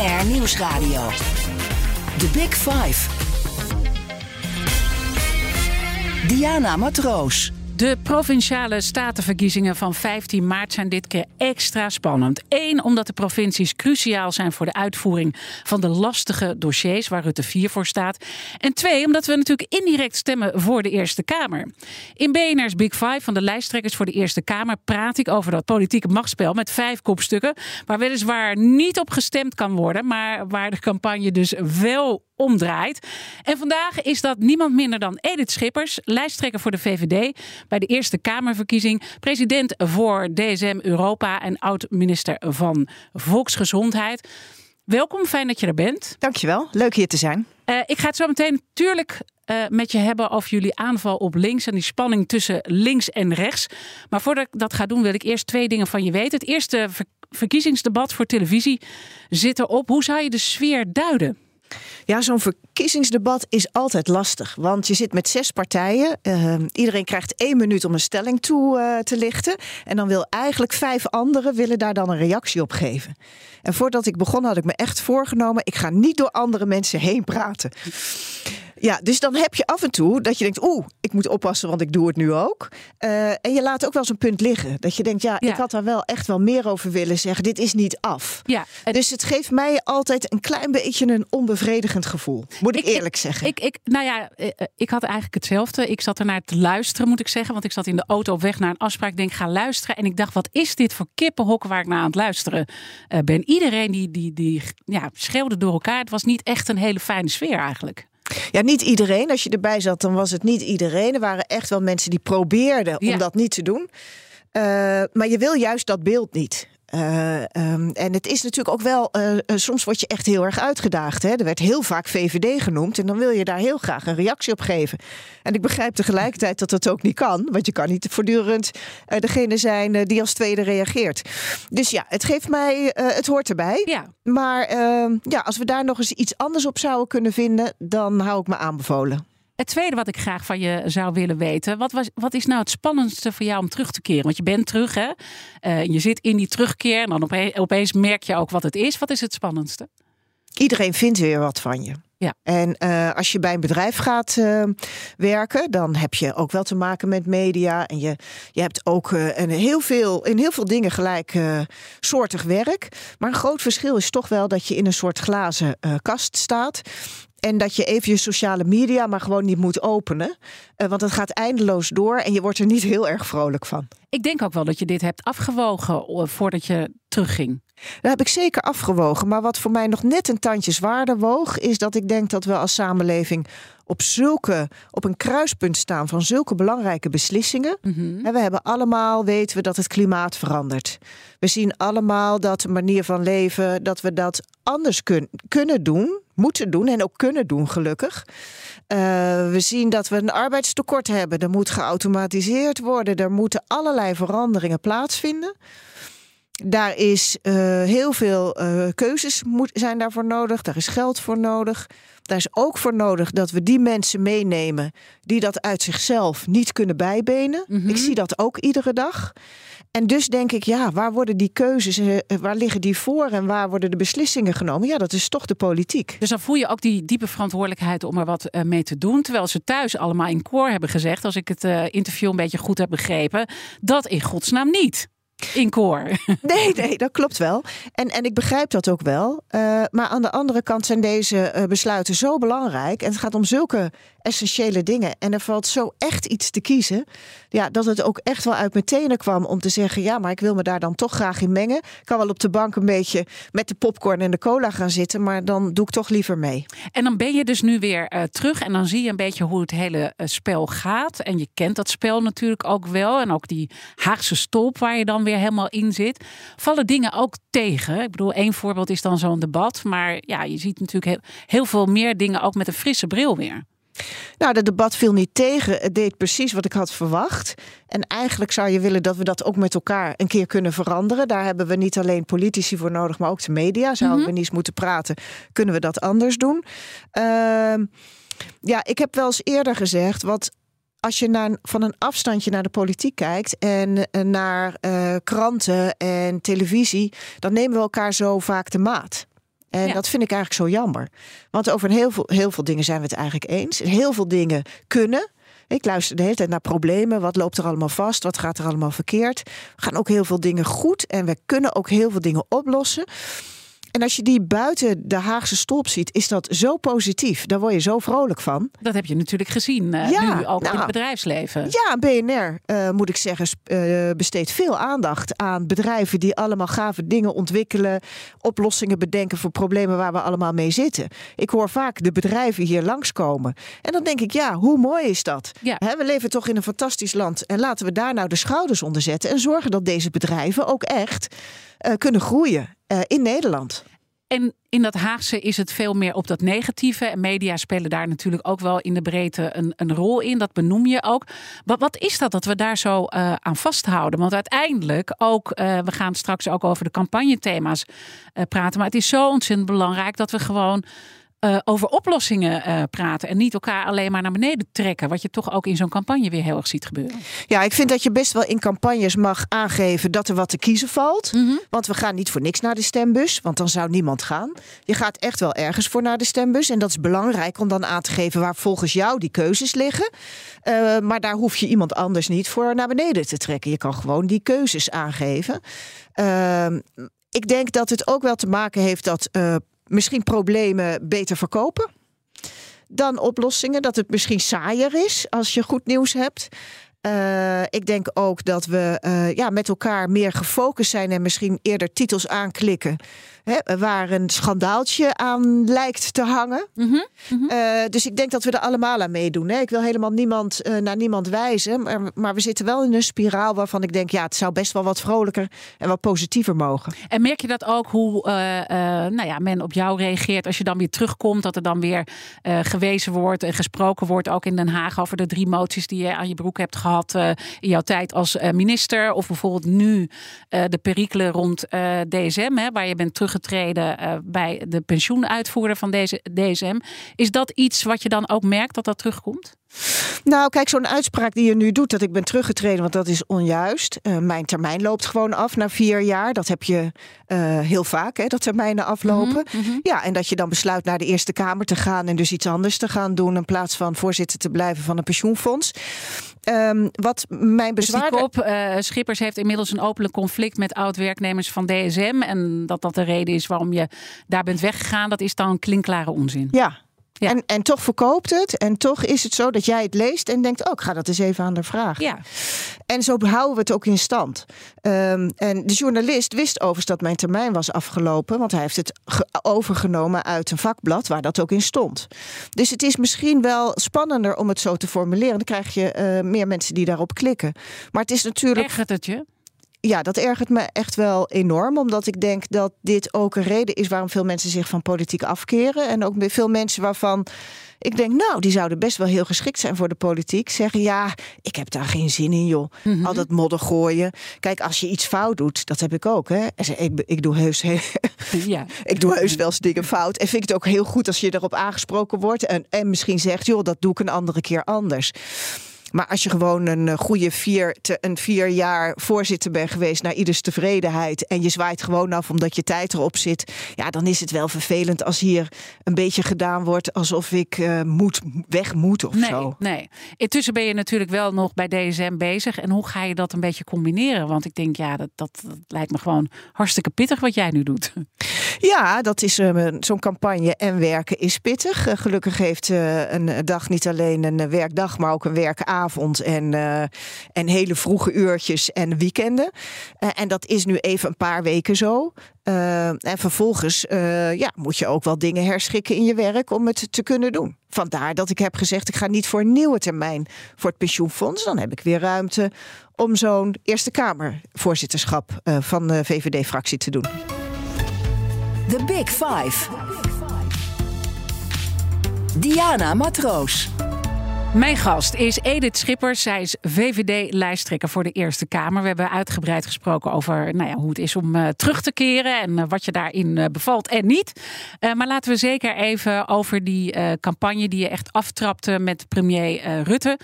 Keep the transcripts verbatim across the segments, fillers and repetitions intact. B N R Nieuwsradio. De Big Five. Diana Matroos. De provinciale statenverkiezingen van vijftien maart zijn dit keer extra spannend. Eén, omdat de provincies cruciaal zijn voor de uitvoering van de lastige dossiers waar Rutte vier voor staat. En twee, omdat we natuurlijk indirect stemmen voor de Eerste Kamer. In B N R's Big Five van de lijsttrekkers voor de Eerste Kamer praat ik over dat politieke machtsspel met vijf kopstukken waar weliswaar niet op gestemd kan worden, maar waar de campagne dus wel omdraait. En vandaag is dat niemand minder dan Edith Schippers, lijsttrekker voor de V V D bij de Eerste Kamerverkiezing, president voor D S M Europa en oud-minister van Volksgezondheid. Welkom, fijn dat je er bent. Dankjewel, leuk hier te zijn. Uh, ik ga het zo meteen natuurlijk uh, met je hebben over jullie aanval op links en die spanning tussen links en rechts. Maar voordat ik dat ga doen wil ik eerst twee dingen van je weten. Het eerste verkiezingsdebat voor televisie zit erop. Hoe zou je de sfeer duiden? Ja, zo'n verkiezingsdebat is altijd lastig. Want je zit met zes partijen. Uh, iedereen krijgt één minuut om een stelling toe uh, te lichten. En dan wil eigenlijk vijf anderen willen daar dan een reactie op geven. En voordat ik begon had ik me echt voorgenomen, ik ga niet door andere mensen heen praten. Ja, dus dan heb je af en toe dat je denkt, oeh, ik moet oppassen, want ik doe het nu ook. Uh, en je laat ook wel eens een punt liggen. Dat je denkt, ja, ja, ik had daar wel echt wel meer over willen zeggen. Dit is niet af. Ja, het... Dus het geeft mij altijd een klein beetje een onbevredigend gevoel. Moet ik, ik eerlijk ik, zeggen. Ik, ik, nou ja, ik had eigenlijk hetzelfde. Ik zat ernaar te luisteren, moet ik zeggen. Want ik zat in de auto op weg naar een afspraak. Ik denk, ga luisteren. En ik dacht, wat is dit voor kippenhok waar ik naar aan het luisteren uh, ben? Iedereen die, die, die ja, schreeuwde door elkaar. Het was niet echt een hele fijne sfeer eigenlijk. Ja, niet iedereen. Als je erbij zat, dan was het niet iedereen. Er waren echt wel mensen die probeerden om ja. dat niet te doen. Uh, maar je wil juist dat beeld niet. Uh, um, en het is natuurlijk ook wel, uh, uh, soms word je echt heel erg uitgedaagd. Hè? Er werd heel vaak V V D genoemd en dan wil je daar heel graag een reactie op geven. En ik begrijp tegelijkertijd dat dat ook niet kan. Want je kan niet voortdurend uh, degene zijn uh, die als tweede reageert. Dus ja, het geeft mij, uh, het hoort erbij. Ja. Maar uh, ja, als we daar nog eens iets anders op zouden kunnen vinden, dan hou ik me aanbevolen. Het tweede wat ik graag van je zou willen weten, wat, was, wat is nou het spannendste voor jou om terug te keren? Want je bent terug, hè? Uh, je zit in die terugkeer en dan opeens merk je ook wat het is. Wat is het spannendste? Iedereen vindt weer wat van je. Ja. En uh, als je bij een bedrijf gaat uh, werken, dan heb je ook wel te maken met media. En je, je hebt ook uh, een heel veel, in heel veel dingen gelijk uh, soortig werk. Maar een groot verschil is toch wel dat je in een soort glazen uh, kast staat. En dat je even je sociale media maar gewoon niet moet openen. Uh, want dat gaat eindeloos door en je wordt er niet heel erg vrolijk van. Ik denk ook wel dat je dit hebt afgewogen voordat je terugging. Dat heb ik zeker afgewogen. Maar wat voor mij nog net een tandje zwaarder woog, is dat ik denk dat we als samenleving op zulke, op een kruispunt staan van zulke belangrijke beslissingen. Mm-hmm. En we hebben allemaal, weten we dat het klimaat verandert. We zien allemaal dat de manier van leven, dat we dat anders kun, kunnen doen, moeten doen en ook kunnen doen, gelukkig. Uh, we zien dat we een arbeidstekort hebben. Er moet geautomatiseerd worden. Er moeten allerlei veranderingen plaatsvinden. Daar is uh, heel veel uh, keuzes moet, zijn daarvoor nodig. Daar is geld voor nodig. Daar is ook voor nodig dat we die mensen meenemen die dat uit zichzelf niet kunnen bijbenen. Mm-hmm. Ik zie dat ook iedere dag. En dus denk ik, ja, waar worden die keuzes, uh, waar liggen die voor en waar worden de beslissingen genomen? Ja, dat is toch de politiek. Dus dan voel je ook die diepe verantwoordelijkheid om er wat uh, mee te doen. Terwijl ze thuis allemaal in koor hebben gezegd, als ik het uh, interview een beetje goed heb begrepen, dat in godsnaam niet. In koor. Nee, nee, dat klopt wel. En, en ik begrijp dat ook wel. Uh, maar aan de andere kant zijn deze uh, besluiten zo belangrijk. En het gaat om zulke essentiële dingen. En er valt zo echt iets te kiezen. Ja, dat het ook echt wel uit mijn tenen kwam om te zeggen, ja, maar ik wil me daar dan toch graag in mengen. Ik kan wel op de bank een beetje met de popcorn en de cola gaan zitten. Maar dan doe ik toch liever mee. En dan ben je dus nu weer uh, terug. En dan zie je een beetje hoe het hele uh, spel gaat. En je kent dat spel natuurlijk ook wel. En ook die Haagse stolp waar je dan weer helemaal in zit. Vallen dingen ook tegen? Ik bedoel, één voorbeeld is dan zo'n debat. Maar ja, je ziet natuurlijk heel, heel veel meer dingen ook met een frisse bril weer. Nou, dat debat viel niet tegen. Het deed precies wat ik had verwacht. En eigenlijk zou je willen dat we dat ook met elkaar een keer kunnen veranderen. Daar hebben we niet alleen politici voor nodig, maar ook de media. Zouden mm-hmm. we niet eens moeten praten, kunnen we dat anders doen? Uh, ja, ik heb wel eens eerder gezegd, wat als je naar, van een afstandje naar de politiek kijkt en naar uh, kranten en televisie, dan nemen we elkaar zo vaak de maat. En ja. dat vind ik eigenlijk zo jammer. Want over heel veel, heel veel dingen zijn we het eigenlijk eens. Heel veel dingen kunnen. Ik luister de hele tijd naar problemen. Wat loopt er allemaal vast? Wat gaat er allemaal verkeerd? We gaan ook heel veel dingen goed. En we kunnen ook heel veel dingen oplossen. En als je die buiten de Haagse stolp ziet, is dat zo positief. Daar word je zo vrolijk van. Dat heb je natuurlijk gezien, uh, ja, nu ook nou, in het bedrijfsleven. Ja, B N R, uh, moet ik zeggen, uh, besteedt veel aandacht aan bedrijven die allemaal gave dingen ontwikkelen, oplossingen bedenken voor problemen waar we allemaal mee zitten. Ik hoor vaak de bedrijven hier langskomen. En dan denk ik, ja, hoe mooi is dat? Ja. He, we leven toch in een fantastisch land. En laten we daar nou de schouders onder zetten en zorgen dat deze bedrijven ook echt uh, kunnen groeien. Uh, in Nederland. En in dat Haagse is het veel meer op dat negatieve. En media spelen daar natuurlijk ook wel in de breedte een, een rol in. Dat benoem je ook. Maar wat is dat dat we daar zo uh, aan vasthouden? Want uiteindelijk ook, uh, we gaan straks ook over de campagnethema's uh, praten. Maar het is zo ontzettend belangrijk dat we gewoon uh, over oplossingen uh, praten. En niet elkaar alleen maar naar beneden trekken. Wat je toch ook in zo'n campagne weer heel erg ziet gebeuren. Ja, ik vind dat je best wel in campagnes mag aangeven dat er wat te kiezen valt. Mm-hmm. Want we gaan niet voor niks naar de stembus. Want dan zou niemand gaan. Je gaat echt wel ergens voor naar de stembus. En dat is belangrijk om dan aan te geven waar volgens jou die keuzes liggen. Uh, maar daar hoef je iemand anders niet voor naar beneden te trekken. Je kan gewoon die keuzes aangeven. Uh, ik denk dat het ook wel te maken heeft dat Uh, misschien problemen beter verkopen dan oplossingen. Dat het misschien saaier is als je goed nieuws hebt. Uh, ik denk ook dat we uh, ja, met elkaar meer gefocust zijn en misschien eerder titels aanklikken. Hè, waar een schandaaltje aan lijkt te hangen. Mm-hmm, mm-hmm. Uh, dus ik denk dat we er allemaal aan meedoen. Hè. Ik wil helemaal niemand uh, naar niemand wijzen. Maar, maar we zitten wel in een spiraal waarvan ik denk, ja, het zou best wel wat vrolijker en wat positiever mogen. En merk je dat ook hoe uh, uh, nou ja, men op jou reageert als je dan weer terugkomt? Dat er dan weer uh, gewezen wordt en gesproken wordt, ook in Den Haag, over de drie moties die je aan je broek hebt gehad. Had uh, in jouw tijd als uh, minister, of bijvoorbeeld nu uh, de perikelen rond uh, D S M, hè, waar je bent teruggetreden uh, bij de pensioenuitvoerder van deze D S M. Is dat iets wat je dan ook merkt dat dat terugkomt? Nou, kijk, zo'n uitspraak die je nu doet, dat ik ben teruggetreden, want dat is onjuist. Uh, mijn termijn loopt gewoon af na vier jaar. Dat heb je uh, heel vaak, hè, dat termijnen aflopen. Mm-hmm, mm-hmm. Ja, en dat je dan besluit naar de Eerste Kamer te gaan en dus iets anders te gaan doen in plaats van voorzitter te blijven van een pensioenfonds. Um, wat mijn bezwaar... Dus die kop, uh, Schippers heeft inmiddels een openlijk conflict met oud-werknemers van D S M. En dat dat de reden is waarom je daar bent weggegaan, dat is dan klinkklare onzin. Ja, ja. En, en toch verkoopt het. En toch is het zo dat jij het leest en denkt, oh, ik ga dat eens even aan haar vragen. Ja. En zo houden we het ook in stand. Um, en de journalist wist overigens dat mijn termijn was afgelopen. Want hij heeft het ge- overgenomen uit een vakblad waar dat ook in stond. Dus het is misschien wel spannender om het zo te formuleren. Dan krijg je uh, meer mensen die daarop klikken. Maar het is natuurlijk... Ergert het je? Ja, dat ergert me echt wel enorm. Omdat ik denk dat dit ook een reden is waarom veel mensen zich van politiek afkeren. En ook veel mensen waarvan ik denk, nou, die zouden best wel heel geschikt zijn voor de politiek. Zeggen, ja, ik heb daar geen zin in, joh. Mm-hmm. Al dat modder gooien. Kijk, als je iets fout doet, dat heb ik ook. Hè. Ik, ik, doe heus, ja. ik doe heus wel eens dingen fout. En vind ik het ook heel goed als je erop aangesproken wordt. En, en misschien zegt, joh, dat doe ik een andere keer anders. Maar als je gewoon een goede vier, te, een vier jaar voorzitter bent geweest naar ieders tevredenheid en je zwaait gewoon af omdat je tijd erop zit, ja, dan is het wel vervelend als hier een beetje gedaan wordt alsof ik uh, moet, weg moet of nee, zo. Nee, intussen ben je natuurlijk wel nog bij D S M bezig. En hoe ga je dat een beetje combineren? Want ik denk, ja, dat, dat, dat lijkt me gewoon hartstikke pittig wat jij nu doet. Ja, dat is uh, zo'n campagne en werken is pittig. Uh, gelukkig heeft uh, een dag niet alleen een werkdag, maar ook een werkavond. Avond en, uh, en hele vroege uurtjes en weekenden. Uh, en dat is nu even een paar weken zo. Uh, en vervolgens uh, ja, moet je ook wel dingen herschikken in je werk om het te kunnen doen. Vandaar dat ik heb gezegd, ik ga niet voor een nieuwe termijn voor het pensioenfonds. Dan heb ik weer ruimte om zo'n Eerste Kamervoorzitterschap uh, van de V V D-fractie te doen. The Big Five. Diana Matroos. Mijn gast is Edith Schippers. Zij is V V D-lijsttrekker voor de Eerste Kamer. We hebben uitgebreid gesproken over nou ja, hoe het is om uh, terug te keren... en uh, wat je daarin uh, bevalt en niet. Uh, maar laten we zeker even over die uh, campagne die je echt aftrapte... met premier uh, Rutte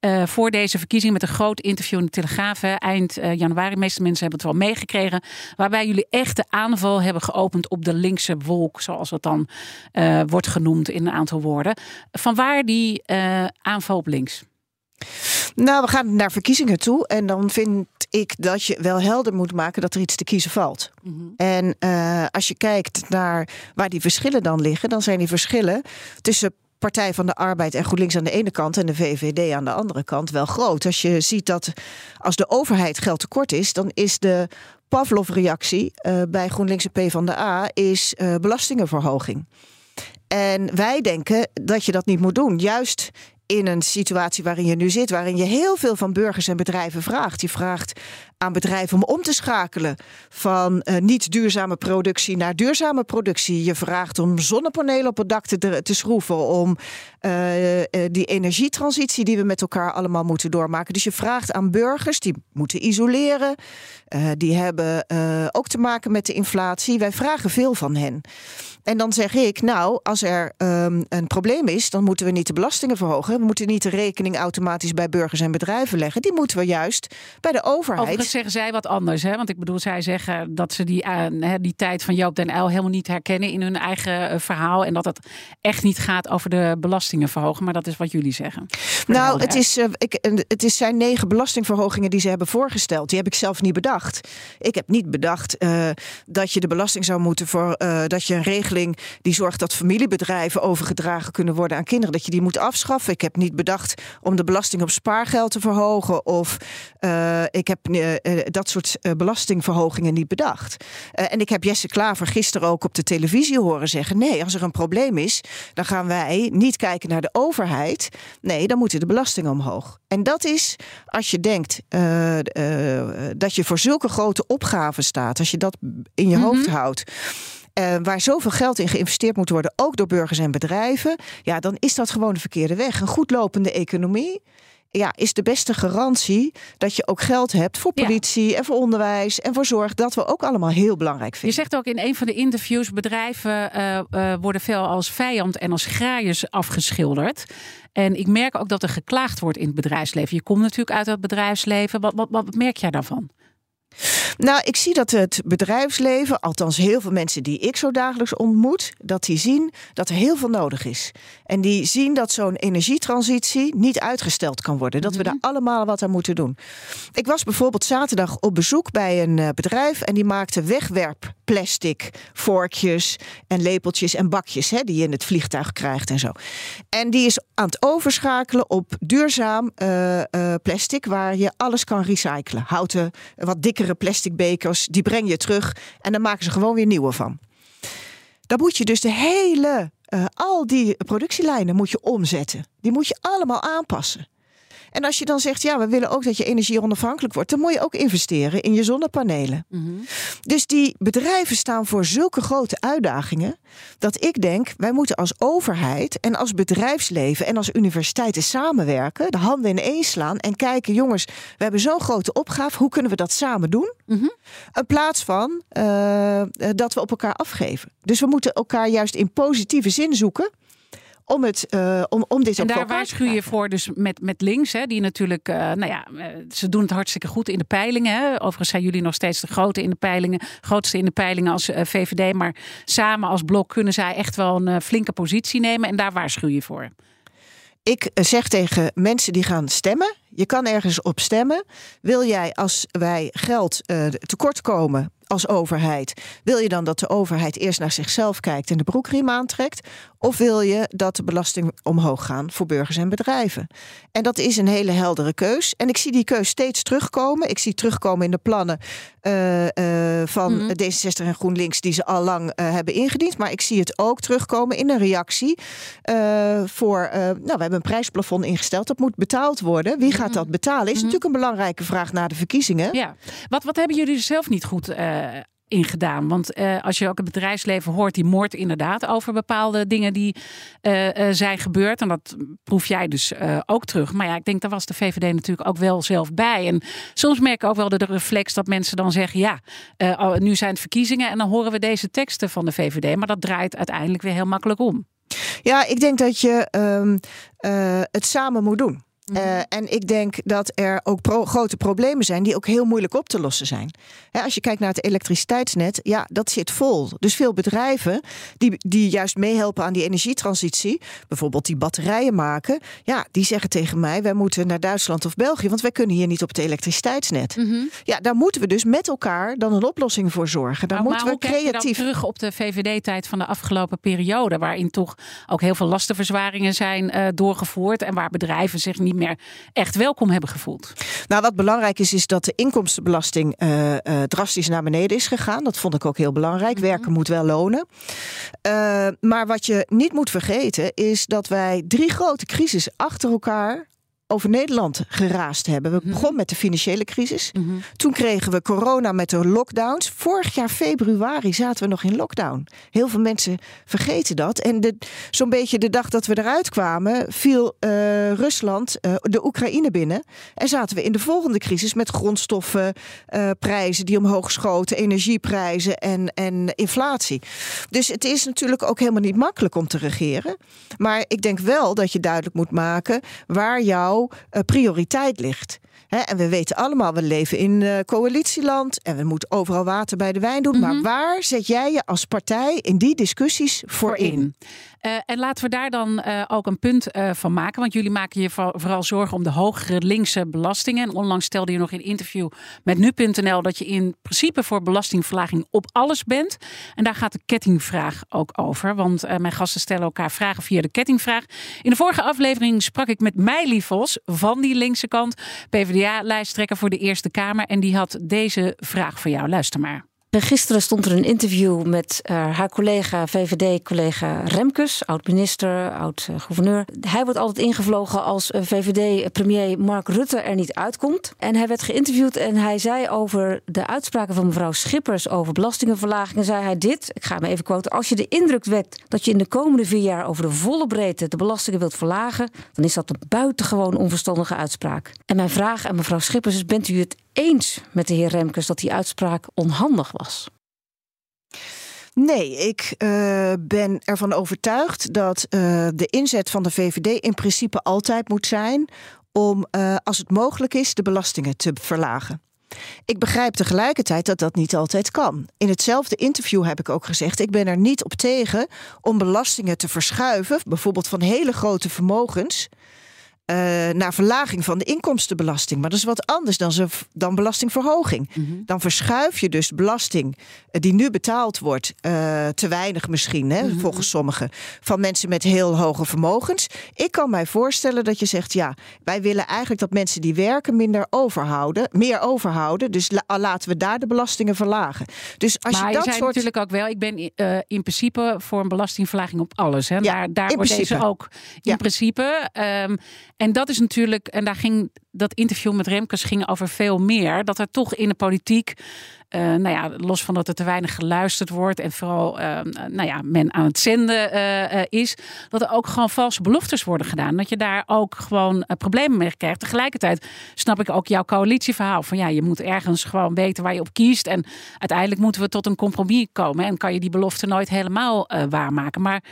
uh, voor deze verkiezing... met een groot interview in de Telegraaf hè, eind uh, januari. De meeste mensen hebben het wel meegekregen. Waarbij jullie echt de aanval hebben geopend op de linkse wolk... zoals dat dan uh, wordt genoemd in een aantal woorden. Vanwaar die... Uh, aanval op links? Nou, we gaan naar verkiezingen toe. En dan vind ik dat je wel helder moet maken dat er iets te kiezen valt. Mm-hmm. En uh, als je kijkt naar waar die verschillen dan liggen... dan zijn die verschillen tussen Partij van de Arbeid en GroenLinks aan de ene kant... en de V V D aan de andere kant wel groot. Als je ziet dat als de overheid geld tekort is... dan is de Pavlov-reactie uh, bij GroenLinks en P van de A... is uh, belastingenverhoging. En wij denken dat je dat niet moet doen. Juist... in een situatie waarin je nu zit... waarin je heel veel van burgers en bedrijven vraagt. Je vraagt aan bedrijven om om te schakelen... van uh, niet-duurzame productie naar duurzame productie. Je vraagt om zonnepanelen op het dak te, te schroeven... om uh, uh, die energietransitie die we met elkaar allemaal moeten doormaken. Dus je vraagt aan burgers, die moeten isoleren... Uh, die hebben uh, ook te maken met de inflatie. Wij vragen veel van hen. En dan zeg ik, nou, als er um, een probleem is... dan moeten we niet de belastingen verhogen... We moeten niet de rekening automatisch bij burgers en bedrijven leggen. Die moeten we juist bij de overheid. Overigens zeggen zij wat anders. Hè? Want ik bedoel, zij zeggen dat ze die, uh, die tijd van Joop den Uyl... helemaal niet herkennen in hun eigen uh, verhaal. En dat het echt niet gaat over de belastingen verhogen. Maar dat is wat jullie zeggen. Nou, het, is, uh, ik, het is zijn negen belastingverhogingen die ze hebben voorgesteld. Die heb ik zelf niet bedacht. Ik heb niet bedacht uh, dat je de belasting zou moeten... voor uh, dat je een regeling die zorgt dat familiebedrijven... overgedragen kunnen worden aan kinderen. Dat je die moet afschaffen. Ik heb niet bedacht om de belasting op spaargeld te verhogen. Of uh, ik heb uh, dat soort uh, belastingverhogingen niet bedacht. Uh, en ik heb Jesse Klaver gisteren ook op de televisie horen zeggen... nee, als er een probleem is, dan gaan wij niet kijken naar de overheid. Nee, dan moeten de belastingen omhoog. En dat is, als je denkt uh, uh, dat je voor zulke grote opgaven staat... als je dat in je mm-hmm. hoofd houdt... Uh, waar zoveel geld in geïnvesteerd moet worden, ook door burgers en bedrijven... ja, dan is dat gewoon de verkeerde weg. Een goed lopende economie ja, is de beste garantie... dat je ook geld hebt voor politie ja. en voor onderwijs en voor zorg... dat we ook allemaal heel belangrijk vinden. Je zegt ook in een van de interviews... bedrijven uh, uh, worden veel als vijand en als graaiers afgeschilderd... En ik merk ook dat er geklaagd wordt in het bedrijfsleven. Je komt natuurlijk uit het bedrijfsleven. Wat, wat, wat merk jij daarvan? Nou, ik zie dat het bedrijfsleven, althans heel veel mensen die ik zo dagelijks ontmoet, dat die zien dat er heel veel nodig is. En die zien dat zo'n energietransitie niet uitgesteld kan worden. Dat we daar allemaal wat aan moeten doen. Ik was bijvoorbeeld zaterdag op bezoek bij een bedrijf en die maakte wegwerpplastic, vorkjes en lepeltjes en bakjes hè, die je in het vliegtuig krijgt en zo. En die is aan het overschakelen op duurzaam uh, uh, plastic waar je alles kan recyclen. Houten, wat dikkere plastic bekers, die breng je terug en dan maken ze gewoon weer nieuwe van. Dan moet je dus de hele, uh, al die productielijnen moet je omzetten. Die moet je allemaal aanpassen. En als je dan zegt, ja, we willen ook dat je energie onafhankelijk wordt... dan moet je ook investeren in je zonnepanelen. Mm-hmm. Dus die bedrijven staan voor zulke grote uitdagingen... dat ik denk, wij moeten als overheid en als bedrijfsleven... en als universiteiten samenwerken, de handen ineen slaan... en kijken, jongens, we hebben zo'n grote opgave... hoe kunnen we dat samen doen? Mm-hmm. In plaats van uh, dat we op elkaar afgeven. Dus we moeten elkaar juist in positieve zin zoeken... Om, het, uh, om, om dit en daar waarschuw je voor dus met, met links. Hè, die natuurlijk, uh, nou ja, ze doen het hartstikke goed in de peilingen. Hè. Overigens zijn jullie nog steeds de grote in de peilingen, grootste in de peilingen als uh, V V D. Maar samen als blok kunnen zij echt wel een uh, flinke positie nemen. En daar waarschuw je voor. Ik zeg tegen mensen die gaan stemmen. Je kan ergens op stemmen. Wil jij als wij geld uh, tekort komen... als overheid, wil je dan dat de overheid eerst naar zichzelf kijkt... en de broekriem aantrekt? Of wil je dat de belastingen omhoog gaan voor burgers en bedrijven? En dat is een hele heldere keus. En ik zie die keus steeds terugkomen. Ik zie terugkomen in de plannen uh, uh, van mm-hmm. D zesenzestig en GroenLinks... die ze al lang uh, hebben ingediend. Maar ik zie het ook terugkomen in een reactie. Uh, voor, uh, nou, we hebben een prijsplafond ingesteld. Dat moet betaald worden. Wie gaat mm-hmm. dat betalen? Is mm-hmm. natuurlijk een belangrijke vraag na de verkiezingen. Ja. Wat, wat hebben jullie zelf niet goed... Uh, ingedaan. Want eh, als je ook het bedrijfsleven hoort, die moord inderdaad over bepaalde dingen die uh, uh, zijn gebeurd. En dat proef jij dus uh, ook terug. Maar ja, ik denk, daar was de V V D natuurlijk ook wel zelf bij. En soms merk ik ook wel de reflex dat mensen dan zeggen, ja, uh, nu zijn het verkiezingen en dan horen we deze teksten van de V V D. Maar dat draait uiteindelijk weer heel makkelijk om. Ja, ik denk dat je um, uh, het samen moet doen. Uh, en ik denk dat er ook pro- grote problemen zijn die ook heel moeilijk op te lossen zijn. Hè, als je kijkt naar het elektriciteitsnet, ja, dat zit vol. Dus veel bedrijven die, die juist meehelpen aan die energietransitie, bijvoorbeeld die batterijen maken, ja, die zeggen tegen mij, wij moeten naar Duitsland of België, want wij kunnen hier niet op het elektriciteitsnet. Mm-hmm. Ja, daar moeten we dus met elkaar dan een oplossing voor zorgen. Daar nou, moeten maar we hoe creatief... kijk je dan terug op de V V D-tijd van de afgelopen periode, waarin toch ook heel veel lastenverzwaringen zijn uh, doorgevoerd en waar bedrijven zich niet meer echt welkom hebben gevoeld. Nou, wat belangrijk is, is dat de inkomstenbelasting uh, uh, drastisch naar beneden is gegaan. Dat vond ik ook heel belangrijk. Mm-hmm. Werken moet wel lonen. Uh, maar wat je niet moet vergeten, is dat wij drie grote crises achter elkaar over Nederland geraasd hebben. We begonnen met de financiële crisis. Mm-hmm. Toen kregen we corona met de lockdowns. Vorig jaar februari zaten we nog in lockdown. Heel veel mensen vergeten dat. En de, zo'n beetje de dag dat we eruit kwamen, viel uh, Rusland uh, de Oekraïne binnen. En zaten we in de volgende crisis met grondstoffen, uh, prijzen die omhoog schoten, energieprijzen en, en inflatie. Dus het is natuurlijk ook helemaal niet makkelijk om te regeren. Maar ik denk wel dat je duidelijk moet maken waar jouw prioriteit ligt. He, en we weten allemaal, we leven in uh, coalitieland en we moeten overal water bij de wijn doen. Mm-hmm. Maar waar zet jij je als partij in die discussies voor, voor in? in? Uh, en laten we daar dan uh, ook een punt uh, van maken. Want jullie maken je vooral zorgen om de hogere linkse belastingen. En onlangs stelde je nog in een interview met nu punt n l dat je in principe voor belastingverlaging op alles bent. En daar gaat de kettingvraag ook over. Want uh, mijn gasten stellen elkaar vragen via de kettingvraag. In de vorige aflevering sprak ik met Mei Li Vos van die linkse kant, P V D A lijsttrekker voor de Eerste Kamer. En die had deze vraag voor jou. Luister maar. Gisteren stond er een interview met uh, haar collega, V V D-collega Remkes, oud-minister, oud-gouverneur. Hij wordt altijd ingevlogen als uh, V V D-premier Mark Rutte er niet uitkomt. En hij werd geïnterviewd en hij zei over de uitspraken van mevrouw Schippers over belastingenverlagingen, zei hij dit, ik ga hem even quoten, als je de indruk wekt dat je in de komende vier jaar over de volle breedte de belastingen wilt verlagen, dan is dat een buitengewoon onverstandige uitspraak. En mijn vraag aan mevrouw Schippers is, bent u het eens met de heer Remkes dat die uitspraak onhandig was? Nee, ik uh, ben ervan overtuigd dat uh, de inzet van de V V D in principe altijd moet zijn om, uh, als het mogelijk is, de belastingen te verlagen. Ik begrijp tegelijkertijd dat dat niet altijd kan. In hetzelfde interview heb ik ook gezegd, ik ben er niet op tegen om belastingen te verschuiven, bijvoorbeeld van hele grote vermogens, Uh, naar verlaging van de inkomstenbelasting. Maar dat is wat anders dan, ze, dan belastingverhoging. Mm-hmm. Dan verschuif je dus belasting die nu betaald wordt, uh, te weinig misschien, hè, mm-hmm. volgens sommigen, van mensen met heel hoge vermogens. Ik kan mij voorstellen dat je zegt, ja, wij willen eigenlijk dat mensen die werken minder overhouden, meer overhouden. Dus la- laten we daar de belastingen verlagen. Dus als maar je, je dat zei soort... natuurlijk ook wel, ik ben uh, in principe voor een belastingverlaging op alles. Hè. Ja, daar daar wordt principe. Deze ook in ja. principe... Um, En dat is natuurlijk, en daar ging dat interview met Remkes ging over veel meer, dat er toch in de politiek, uh, nou ja, los van dat er te weinig geluisterd wordt en vooral, uh, nou ja, men aan het zenden uh, uh, is, dat er ook gewoon valse beloftes worden gedaan. Dat je daar ook gewoon uh, problemen mee krijgt. Tegelijkertijd snap ik ook jouw coalitieverhaal van ja, je moet ergens gewoon weten waar je op kiest en uiteindelijk moeten we tot een compromis komen en kan je die belofte nooit helemaal uh, waarmaken. Maar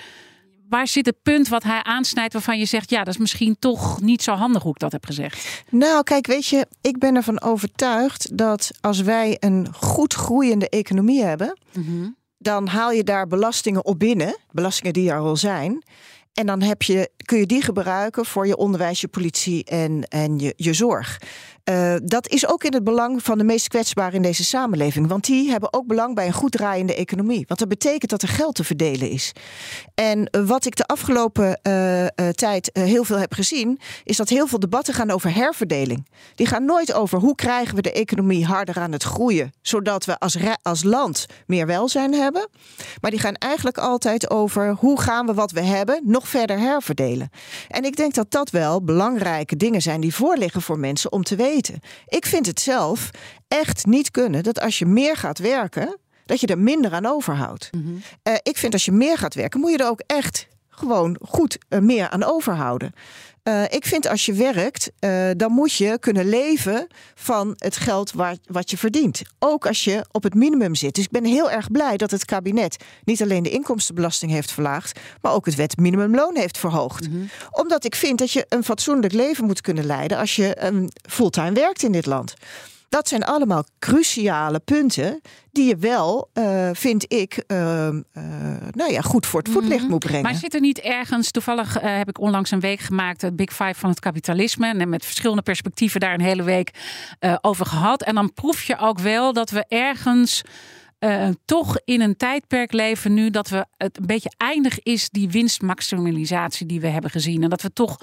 waar zit het punt wat hij aansnijdt waarvan je zegt, ja, dat is misschien toch niet zo handig hoe ik dat heb gezegd? Nou, kijk, weet je, ik ben ervan overtuigd dat als wij een goed groeiende economie hebben, mm-hmm. dan haal je daar belastingen op binnen, belastingen die er al zijn. En dan heb je, kun je die gebruiken voor je onderwijs, je politie en, en je, je zorg. Uh, dat is ook in het belang van de meest kwetsbaren in deze samenleving. Want die hebben ook belang bij een goed draaiende economie. Want dat betekent dat er geld te verdelen is. En wat ik de afgelopen uh, uh, tijd uh, heel veel heb gezien, is dat heel veel debatten gaan over herverdeling. Die gaan nooit over hoe krijgen we de economie harder aan het groeien, zodat we als, re- als land meer welzijn hebben. Maar die gaan eigenlijk altijd over hoe gaan we wat we hebben nog verder herverdelen. En ik denk dat dat wel belangrijke dingen zijn die voorliggen voor mensen om te weten. Ik vind het zelf echt niet kunnen dat als je meer gaat werken, dat je er minder aan overhoudt. Mm-hmm. Uh, ik vind als je meer gaat werken, moet je er ook echt gewoon goed uh, meer aan overhouden. Uh, ik vind als je werkt, uh, dan moet je kunnen leven van het geld waar, wat je verdient. Ook als je op het minimum zit. Dus ik ben heel erg blij dat het kabinet niet alleen de inkomstenbelasting heeft verlaagd, maar ook het wet minimumloon heeft verhoogd. Mm-hmm. Omdat ik vind dat je een fatsoenlijk leven moet kunnen leiden als je um, fulltime werkt in dit land. Dat zijn allemaal cruciale punten die je wel, uh, vind ik, uh, uh, nou ja, goed voor het voetlicht mm-hmm. moet brengen. Maar zit er niet ergens, toevallig uh, heb ik onlangs een week gemaakt, het Big Five van het kapitalisme, en met verschillende perspectieven daar een hele week uh, over gehad. En dan proef je ook wel dat we ergens uh, toch in een tijdperk leven nu, dat we het een beetje eindig is, die winstmaximalisatie die we hebben gezien. En dat we toch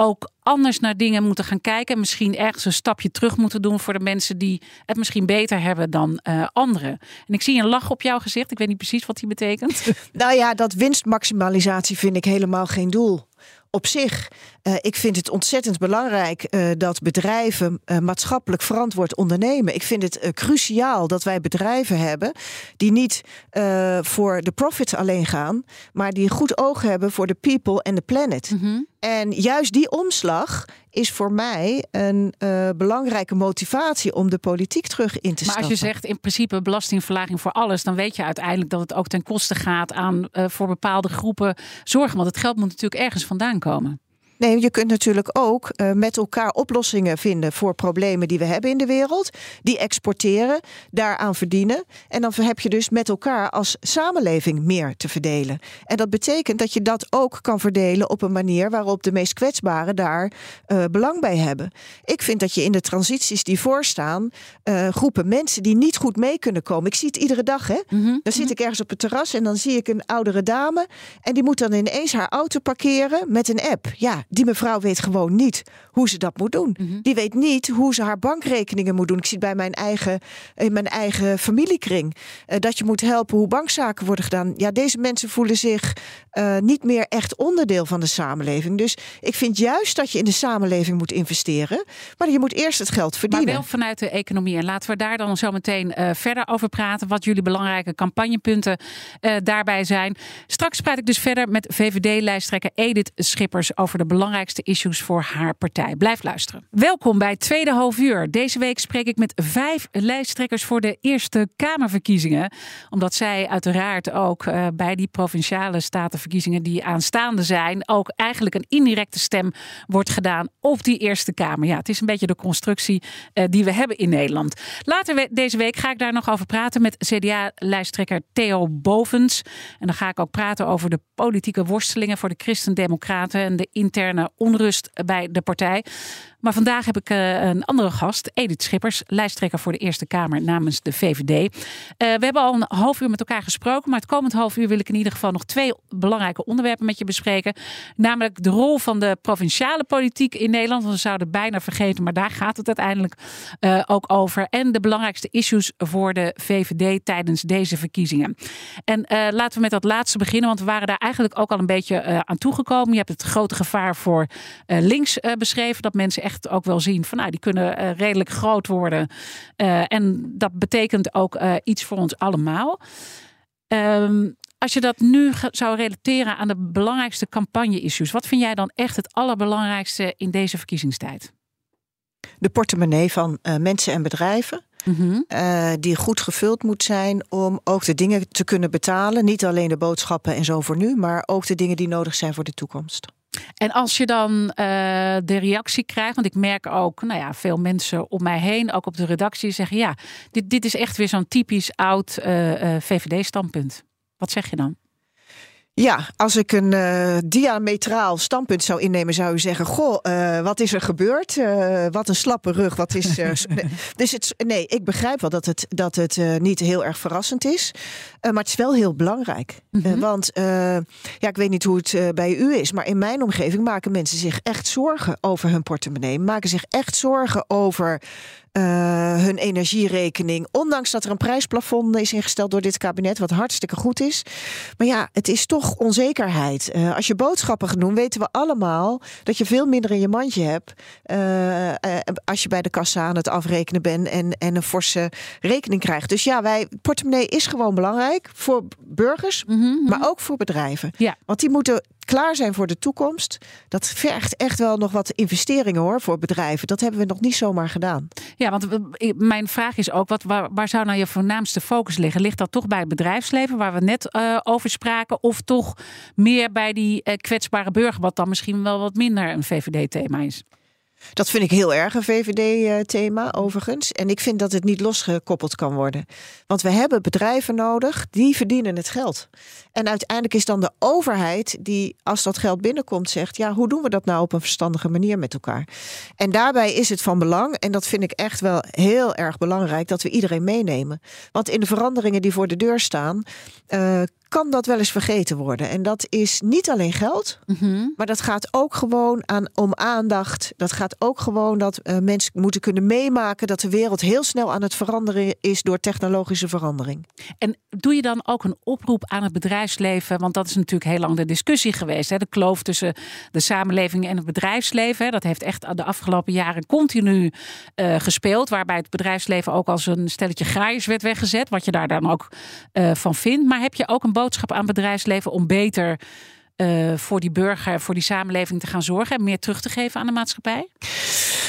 ook anders naar dingen moeten gaan kijken. Misschien ergens een stapje terug moeten doen voor de mensen die het misschien beter hebben dan uh, anderen. En ik zie een lach op jouw gezicht. Ik weet niet precies wat die betekent. Nou ja, dat winstmaximalisatie vind ik helemaal geen doel. Op zich, uh, ik vind het ontzettend belangrijk uh, dat bedrijven uh, maatschappelijk verantwoord ondernemen. Ik vind het uh, cruciaal dat wij bedrijven hebben die niet uh, voor de profits alleen gaan, maar die goed oog hebben voor de people en de planet. Mm-hmm. En juist die omslag is voor mij een uh, belangrijke motivatie om de politiek terug in te stappen. Maar als je zegt in principe belastingverlaging voor alles, dan weet je uiteindelijk dat het ook ten koste gaat aan uh, voor bepaalde groepen zorgen. Want het geld moet natuurlijk ergens vandaan komen. Nee, je kunt natuurlijk ook uh, met elkaar oplossingen vinden voor problemen die we hebben in de wereld. Die exporteren, daaraan verdienen. En dan heb je dus met elkaar als samenleving meer te verdelen. En dat betekent dat je dat ook kan verdelen op een manier waarop de meest kwetsbaren daar uh, belang bij hebben. Ik vind dat je in de transities die voorstaan, uh, groepen mensen die niet goed mee kunnen komen. Ik zie het iedere dag, hè. Mm-hmm. Dan zit mm-hmm. ik ergens op het terras en dan zie ik een oudere dame. En die moet dan ineens haar auto parkeren met een app. Ja. Die mevrouw weet gewoon niet hoe ze dat moet doen. Mm-hmm. Die weet niet hoe ze haar bankrekeningen moet doen. Ik zie het bij mijn eigen, in mijn eigen familiekring. Uh, dat je moet helpen hoe bankzaken worden gedaan. Ja, deze mensen voelen zich uh, niet meer echt onderdeel van de samenleving. Dus ik vind juist dat je in de samenleving moet investeren. Maar je moet eerst het geld verdienen. Maar wel vanuit de economie. En laten we daar dan zo meteen uh, verder over praten. Wat jullie belangrijke campagnepunten uh, daarbij zijn. Straks praat ik dus verder met V V D-lijsttrekker Edith Schippers over de belangrijke belangrijkste issues voor haar partij. Blijf luisteren. Welkom bij Tweede Half Uur. Deze week spreek ik met vijf lijsttrekkers voor de Eerste Kamerverkiezingen. Omdat zij uiteraard ook uh, bij die provinciale statenverkiezingen die aanstaande zijn, ook eigenlijk een indirecte stem wordt gedaan op die Eerste Kamer. Ja, het is een beetje de constructie uh, die we hebben in Nederland. Later we- deze week ga ik daar nog over praten met C D A-lijsttrekker Theo Bovens. En dan ga ik ook praten over de politieke worstelingen voor de Christen-Democraten en de interne onrust bij de partij. Maar vandaag heb ik uh, een andere gast, Edith Schippers, lijsttrekker voor de Eerste Kamer namens de V V D. Uh, we hebben al een half uur met elkaar gesproken, maar het komend half uur wil ik in ieder geval nog twee belangrijke onderwerpen met je bespreken. Namelijk de rol van de provinciale politiek in Nederland. Want we zouden bijna vergeten, maar daar gaat het uiteindelijk uh, ook over. En de belangrijkste issues voor de V V D tijdens deze verkiezingen. En uh, laten we met dat laatste beginnen, want we waren daar eigenlijk ook al een beetje uh, aan toegekomen. Je hebt het grote gevaar voor uh, links uh, beschreven. Dat mensen echt ook wel zien van nou, die kunnen uh, redelijk groot worden. Uh, en dat betekent ook uh, iets voor ons allemaal. Um, als je dat nu ge- zou relateren aan de belangrijkste campagne-issues, wat vind jij dan echt het allerbelangrijkste in deze verkiezingstijd? De portemonnee van uh, mensen en bedrijven. Mm-hmm. Uh, die goed gevuld moet zijn om ook de dingen te kunnen betalen. Niet alleen de boodschappen en zo voor nu, maar ook de dingen die nodig zijn voor de toekomst. En als je dan uh, de reactie krijgt, want ik merk ook nou ja, veel mensen om mij heen, ook op de redactie, zeggen ja, dit, dit is echt weer zo'n typisch oud uh, uh, V V D-standpunt. Wat zeg je dan? Ja, als ik een uh, diametraal standpunt zou innemen, zou u zeggen, goh, uh, wat is er gebeurd? Uh, wat een slappe rug, wat is... Uh, dus het, nee, ik begrijp wel dat het, dat het uh, niet heel erg verrassend is. Uh, maar het is wel heel belangrijk. Mm-hmm. Uh, want, uh, ja, ik weet niet hoe het uh, bij u is, maar in mijn omgeving maken mensen zich echt zorgen over hun portemonnee. Maken zich echt zorgen over uh, hun energierekening. Ondanks dat er een prijsplafond is ingesteld door dit kabinet, wat hartstikke goed is. Maar ja, het is toch onzekerheid. Uh, als je boodschappen gaat doen, weten we allemaal dat je veel minder in je mandje hebt. Uh, uh, als je bij de kassa aan het afrekenen bent en, en een forse rekening krijgt. Dus ja, wij, portemonnee is gewoon belangrijk voor burgers, mm-hmm. maar ook voor bedrijven. Ja. Want die moeten klaar zijn voor de toekomst. Dat vergt echt wel nog wat investeringen hoor voor bedrijven. Dat hebben we nog niet zomaar gedaan. Ja, want mijn vraag is ook, wat, waar, waar zou nou je voornaamste focus liggen? Ligt dat toch bij het bedrijfsleven waar we net uh, over spraken? Of toch meer bij die uh, kwetsbare burger, wat dan misschien wel wat minder een V V D-thema is? Dat vind ik heel erg een V V D-thema overigens. En ik vind dat het niet losgekoppeld kan worden. Want we hebben bedrijven nodig, die verdienen het geld. En uiteindelijk is dan de overheid die, als dat geld binnenkomt, zegt... ja, hoe doen we dat nou op een verstandige manier met elkaar? En daarbij is het van belang, en dat vind ik echt wel heel erg belangrijk... dat we iedereen meenemen. Want in de veranderingen die voor de deur staan... Uh, kan dat wel eens vergeten worden. En dat is niet alleen geld, mm-hmm. maar dat gaat ook gewoon aan, om aandacht. Dat gaat ook gewoon dat uh, mensen moeten kunnen meemaken... dat de wereld heel snel aan het veranderen is door technologische verandering. En doe je dan ook een oproep aan het bedrijfsleven? Want dat is natuurlijk heel lang de discussie geweest. Hè? De kloof tussen de samenleving en het bedrijfsleven. Hè? Dat heeft echt de afgelopen jaren continu uh, gespeeld. Waarbij het bedrijfsleven ook als een stelletje graaiers werd weggezet. Wat je daar dan ook uh, van vindt. Maar heb je ook een boodschap aan bedrijfsleven om beter uh, voor die burger, voor die samenleving te gaan zorgen en meer terug te geven aan de maatschappij?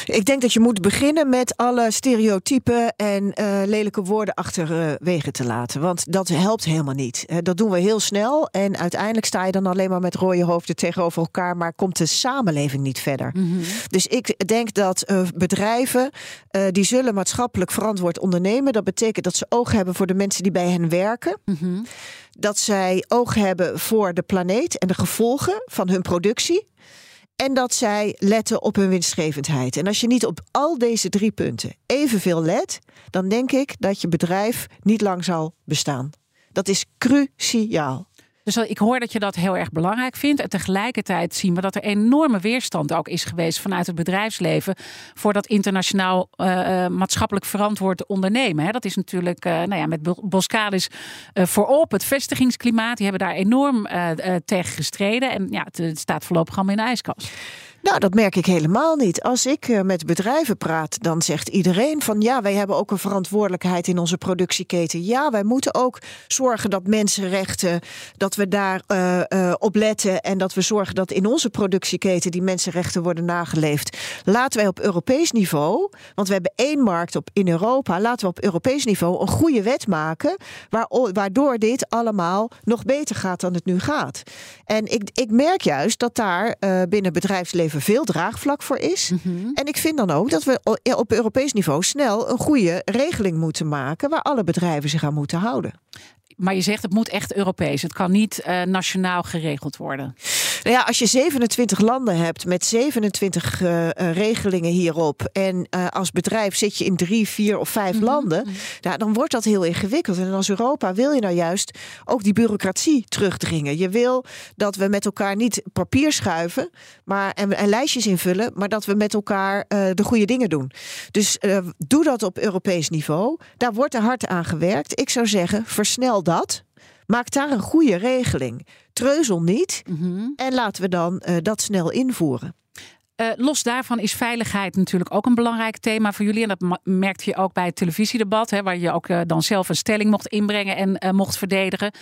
Ik denk dat je moet beginnen met alle stereotypen en uh, lelijke woorden achterwege te laten. Want dat helpt helemaal niet. Dat doen we heel snel. En uiteindelijk sta je dan alleen maar met rode hoofden tegenover elkaar. Maar komt de samenleving niet verder. Mm-hmm. Dus ik denk dat uh, bedrijven, uh, die zullen maatschappelijk verantwoord ondernemen. Dat betekent dat ze oog hebben voor de mensen die bij hen werken. Mm-hmm. Dat zij oog hebben voor de planeet en de gevolgen van hun productie. En dat zij letten op hun winstgevendheid. En als je niet op al deze drie punten evenveel let... dan denk ik dat je bedrijf niet lang zal bestaan. Dat is cruciaal. Dus ik hoor dat je dat heel erg belangrijk vindt. En tegelijkertijd zien we dat er enorme weerstand ook is geweest... vanuit het bedrijfsleven voor dat internationaal uh, maatschappelijk verantwoord ondernemen. Hè. Dat is natuurlijk uh, nou ja, met Boskalis uh, voorop. Het vestigingsklimaat, die hebben daar enorm uh, uh, tegen gestreden. En ja, het, het staat voorlopig allemaal in de ijskast. Nou, dat merk ik helemaal niet. Als ik met bedrijven praat, dan zegt iedereen van... ja, wij hebben ook een verantwoordelijkheid in onze productieketen. Ja, wij moeten ook zorgen dat mensenrechten, dat we daar uh, uh, op letten... en dat we zorgen dat in onze productieketen die mensenrechten worden nageleefd. Laten wij op Europees niveau, want we hebben één markt op, in Europa... laten we op Europees niveau een goede wet maken... Waar, waardoor dit allemaal nog beter gaat dan het nu gaat. En ik, ik merk juist dat daar uh, binnen bedrijfsleven... veel draagvlak voor is. Mm-hmm. En ik vind dan ook dat we op Europees niveau snel een goede regeling moeten maken waar alle bedrijven zich aan moeten houden. Maar je zegt het moet echt Europees. Het kan niet uh, nationaal geregeld worden. Nou ja, als je zevenentwintig landen hebt met zevenentwintig uh, regelingen hierop... en uh, als bedrijf zit je in drie, vier of vijf mm-hmm. landen... Ja, dan wordt dat heel ingewikkeld. En als Europa wil je nou juist ook die bureaucratie terugdringen. Je wil dat we met elkaar niet papier schuiven maar, en, en lijstjes invullen... maar dat we met elkaar uh, de goede dingen doen. Dus uh, doe dat op Europees niveau. Daar wordt er hard aan gewerkt. Ik zou zeggen, versnel dat... Maak daar een goede regeling. Treuzel niet. Mm-hmm. En laten we dan uh, dat snel invoeren. Uh, los daarvan is veiligheid natuurlijk ook een belangrijk thema voor jullie. En dat ma- merkte je ook bij het televisiedebat. Hè, waar je ook uh, dan zelf een stelling mocht inbrengen en uh, mocht verdedigen.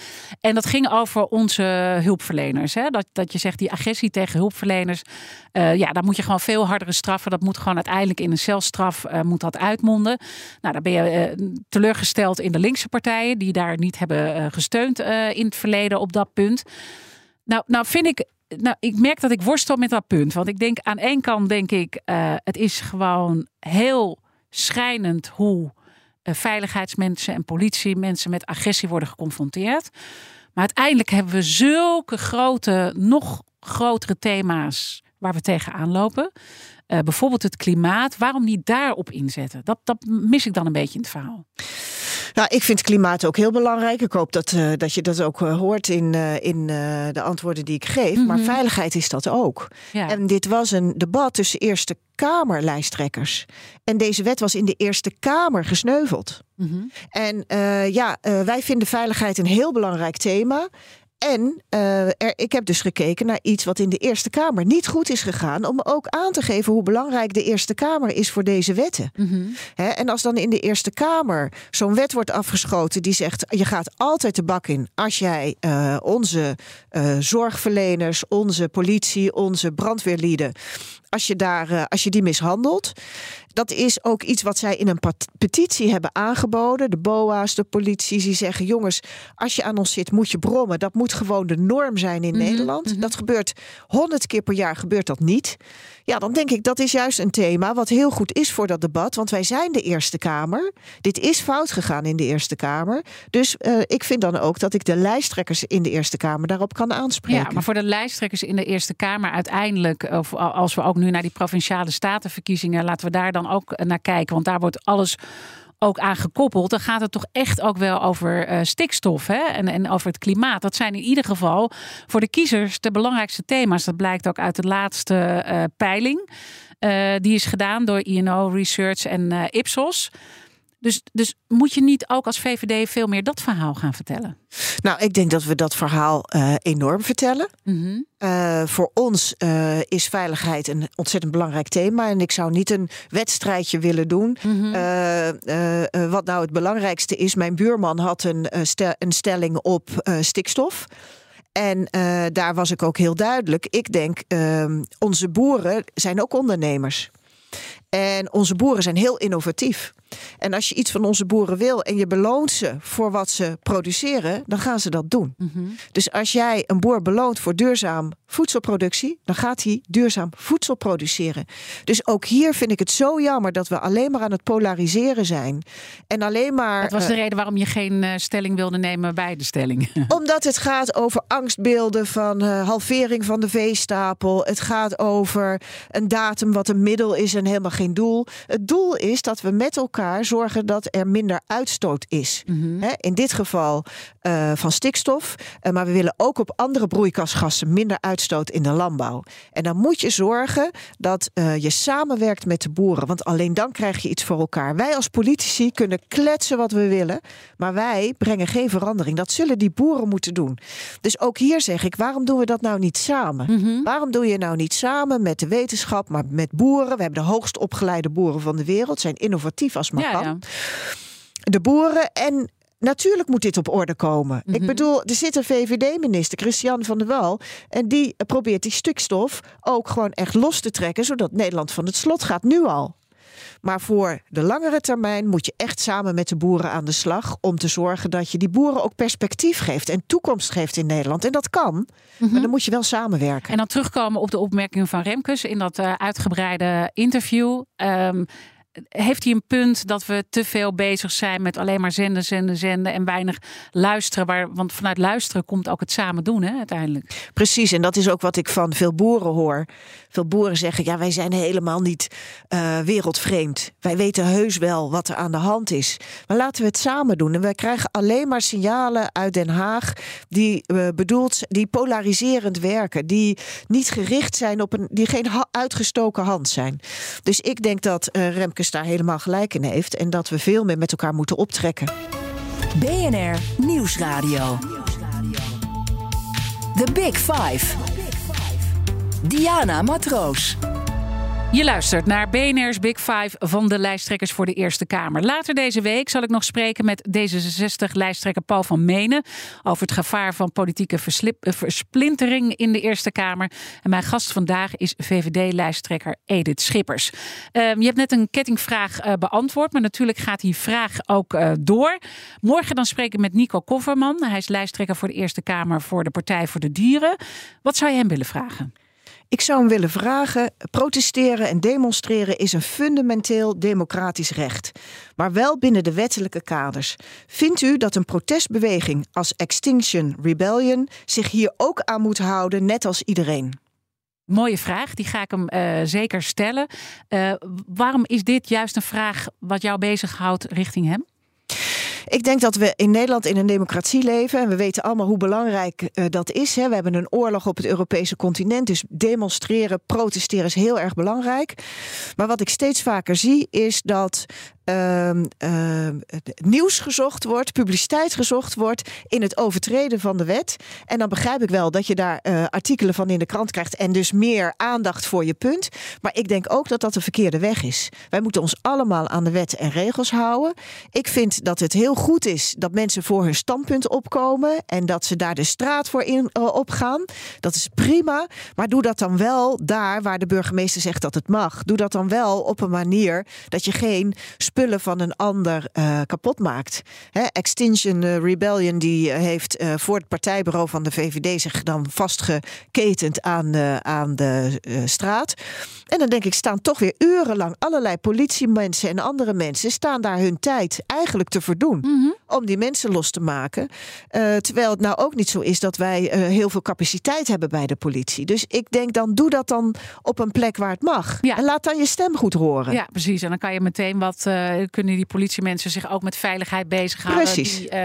En dat ging over onze hulpverleners. Hè. Dat, dat je zegt, die agressie tegen hulpverleners. Uh, ja, daar moet je gewoon veel hardere straffen. Dat moet gewoon uiteindelijk in een celstraf uh, moet dat uitmonden. Nou, daar ben je uh, teleurgesteld in de linkse partijen. Die daar niet hebben uh, gesteund uh, in het verleden op dat punt. Nou, nou vind ik... Nou, ik merk dat ik worstel met dat punt. Want ik denk, aan één kant denk ik... Uh, het is gewoon heel schrijnend hoe uh, veiligheidsmensen en politie... mensen met agressie worden geconfronteerd. Maar uiteindelijk hebben we zulke grote, nog grotere thema's... waar we tegenaan lopen. Uh, bijvoorbeeld het klimaat. Waarom niet daarop inzetten? Dat, dat mis ik dan een beetje in het verhaal. Nou, ik vind klimaat ook heel belangrijk. Ik hoop dat, uh, dat je dat ook uh, hoort in, uh, in uh, de antwoorden die ik geef. Mm-hmm. Maar veiligheid is dat ook. Ja. En dit was een debat tussen Eerste Kamerlijsttrekkers. En deze wet was in de Eerste Kamer gesneuveld. Mm-hmm. En uh, ja, uh, wij vinden veiligheid een heel belangrijk thema. En uh, er, ik heb dus gekeken naar iets wat in de Eerste Kamer niet goed is gegaan, om ook aan te geven hoe belangrijk de Eerste Kamer is voor deze wetten. Mm-hmm. Hè, en als dan in de Eerste Kamer zo'n wet wordt afgeschoten die zegt, je gaat altijd de bak in als jij uh, onze uh, zorgverleners, onze politie, onze brandweerlieden, als je, daar, uh, als je die mishandelt. Dat is ook iets wat zij in een petitie hebben aangeboden. De B O A's, de politie, die zeggen, jongens, als je aan ons zit, moet je brommen. Dat moet gewoon de norm zijn in mm-hmm, Nederland. Mm-hmm. Dat gebeurt honderd keer per jaar, gebeurt dat niet. Ja, dan denk ik, dat is juist een thema wat heel goed is voor dat debat. Want wij zijn de Eerste Kamer. Dit is fout gegaan in de Eerste Kamer. Dus uh, ik vind dan ook dat ik de lijsttrekkers in de Eerste Kamer daarop kan aanspreken. Ja, maar voor de lijsttrekkers in de Eerste Kamer uiteindelijk, of als we ook nu naar die provinciale statenverkiezingen, laten we daar dan ook naar kijken. Want daar wordt alles ook aan gekoppeld. Dan gaat het toch echt ook wel over uh, stikstof hè? En, en over het klimaat. Dat zijn in ieder geval voor de kiezers de belangrijkste thema's. Dat blijkt ook uit de laatste uh, peiling. Uh, die is gedaan door I en O Research en uh, Ipsos. Dus, dus moet je niet ook als V V D veel meer dat verhaal gaan vertellen? Nou, ik denk dat we dat verhaal uh, enorm vertellen. Mm-hmm. Uh, voor ons uh, is veiligheid een ontzettend belangrijk thema. En ik zou niet een wedstrijdje willen doen. Mm-hmm. Uh, uh, uh, wat nou het belangrijkste is. Mijn buurman had een, uh, stel, een stelling op uh, stikstof. En uh, daar was ik ook heel duidelijk. Ik denk, uh, onze boeren zijn ook ondernemers. En onze boeren zijn heel innovatief. En als je iets van onze boeren wil en je beloont ze voor wat ze produceren, dan gaan ze dat doen. Mm-hmm. Dus als jij een boer beloont voor duurzaam voedselproductie, dan gaat hij duurzaam voedsel produceren. Dus ook hier vind ik het zo jammer dat we alleen maar aan het polariseren zijn. En alleen maar. Dat was de uh, reden waarom je geen uh, stelling wilde nemen bij de stelling. Omdat het gaat over angstbeelden van uh, halvering van de veestapel. Het gaat over een datum wat een middel is en helemaal geen doel. Het doel is dat we met elkaar zorgen dat er minder uitstoot is. Mm-hmm. He, in dit geval uh, van stikstof. Uh, maar we willen ook op andere broeikasgassen minder uitstoot in de landbouw. En dan moet je zorgen dat uh, je samenwerkt met de boeren. Want alleen dan krijg je iets voor elkaar. Wij als politici kunnen kletsen wat we willen. Maar wij brengen geen verandering. Dat zullen die boeren moeten doen. Dus ook hier zeg ik, waarom doen we dat nou niet samen? Mm-hmm. Waarom doe je nou niet samen met de wetenschap, maar met boeren? We hebben de hoogst opgeleide boeren van de wereld. Zijn innovatief als maar ja, kan. Ja. De boeren en natuurlijk moet dit op orde komen. Mm-hmm. Ik bedoel, er zit een V V D-minister, Christian van der Wal, en die probeert die stikstof ook gewoon echt los te trekken, zodat Nederland van het slot gaat nu al. Maar voor de langere termijn moet je echt samen met de boeren aan de slag, om te zorgen dat je die boeren ook perspectief geeft en toekomst geeft in Nederland. En dat kan, mm-hmm. maar dan moet je wel samenwerken. En dan terugkomen op de opmerking van Remkes in dat uh, uitgebreide interview. Um, Heeft hij een punt dat we te veel bezig zijn met alleen maar zenden, zenden, zenden en weinig luisteren? Waar, want vanuit luisteren komt ook het samen doen, hè, uiteindelijk. Precies, en dat is ook wat ik van veel boeren hoor. Veel boeren zeggen, ja, wij zijn helemaal niet uh, wereldvreemd. Wij weten heus wel wat er aan de hand is. Maar laten we het samen doen. En wij krijgen alleen maar signalen uit Den Haag die uh, bedoeld, die polariserend werken. Die niet gericht zijn op een, die geen ha- uitgestoken hand zijn. Dus ik denk dat uh, Remkes daar helemaal gelijk in heeft en dat we veel meer met elkaar moeten optrekken. B N R Nieuwsradio. The Big Five. Diana Matroos. Je luistert naar B N R's Big Five van de lijsttrekkers voor de Eerste Kamer. Later deze week zal ik nog spreken met D zesenzestig-lijsttrekker Paul van Menen over het gevaar van politieke verslip, versplintering in de Eerste Kamer. En mijn gast vandaag is V V D-lijsttrekker Edith Schippers. Um, je hebt net een kettingvraag uh, beantwoord, maar natuurlijk gaat die vraag ook uh, door. Morgen dan spreek ik met Nico Kofferman. Hij is lijsttrekker voor de Eerste Kamer voor de Partij voor de Dieren. Wat zou je hem willen vragen? Ik zou hem willen vragen, protesteren en demonstreren is een fundamenteel democratisch recht. Maar wel binnen de wettelijke kaders. Vindt u dat een protestbeweging als Extinction Rebellion zich hier ook aan moet houden, net als iedereen? Mooie vraag, die ga ik hem uh, zeker stellen. Uh, waarom is dit juist een vraag wat jou bezighoudt richting hem? Ik denk dat we in Nederland in een democratie leven. En we weten allemaal hoe belangrijk uh, dat is. Hè. We hebben een oorlog op het Europese continent. Dus demonstreren, protesteren is heel erg belangrijk. Maar wat ik steeds vaker zie is dat Uh, uh, nieuws gezocht wordt, publiciteit gezocht wordt in het overtreden van de wet. En dan begrijp ik wel dat je daar uh, artikelen van in de krant krijgt en dus meer aandacht voor je punt. Maar ik denk ook dat dat de verkeerde weg is. Wij moeten ons allemaal aan de wet en regels houden. Ik vind dat het heel goed is dat mensen voor hun standpunt opkomen en dat ze daar de straat voor in, uh, opgaan. Dat is prima, maar doe dat dan wel daar waar de burgemeester zegt dat het mag. Doe dat dan wel op een manier dat je geen spullen van een ander uh, kapot maakt. He, Extinction Rebellion die heeft uh, voor het partijbureau van de V V D zich dan vastgeketend aan de, aan de uh, straat. En dan denk ik, staan toch weer urenlang allerlei politiemensen en andere mensen staan daar hun tijd eigenlijk te verdoen. Mm-hmm. Om die mensen los te maken. Uh, terwijl het nou ook niet zo is dat wij uh, heel veel capaciteit hebben bij de politie. Dus ik denk dan, doe dat dan op een plek waar het mag. Ja. En laat dan je stem goed horen. Ja, precies. En dan kan je meteen wat Uh, kunnen die politiemensen zich ook met veiligheid bezighouden. Precies. Die,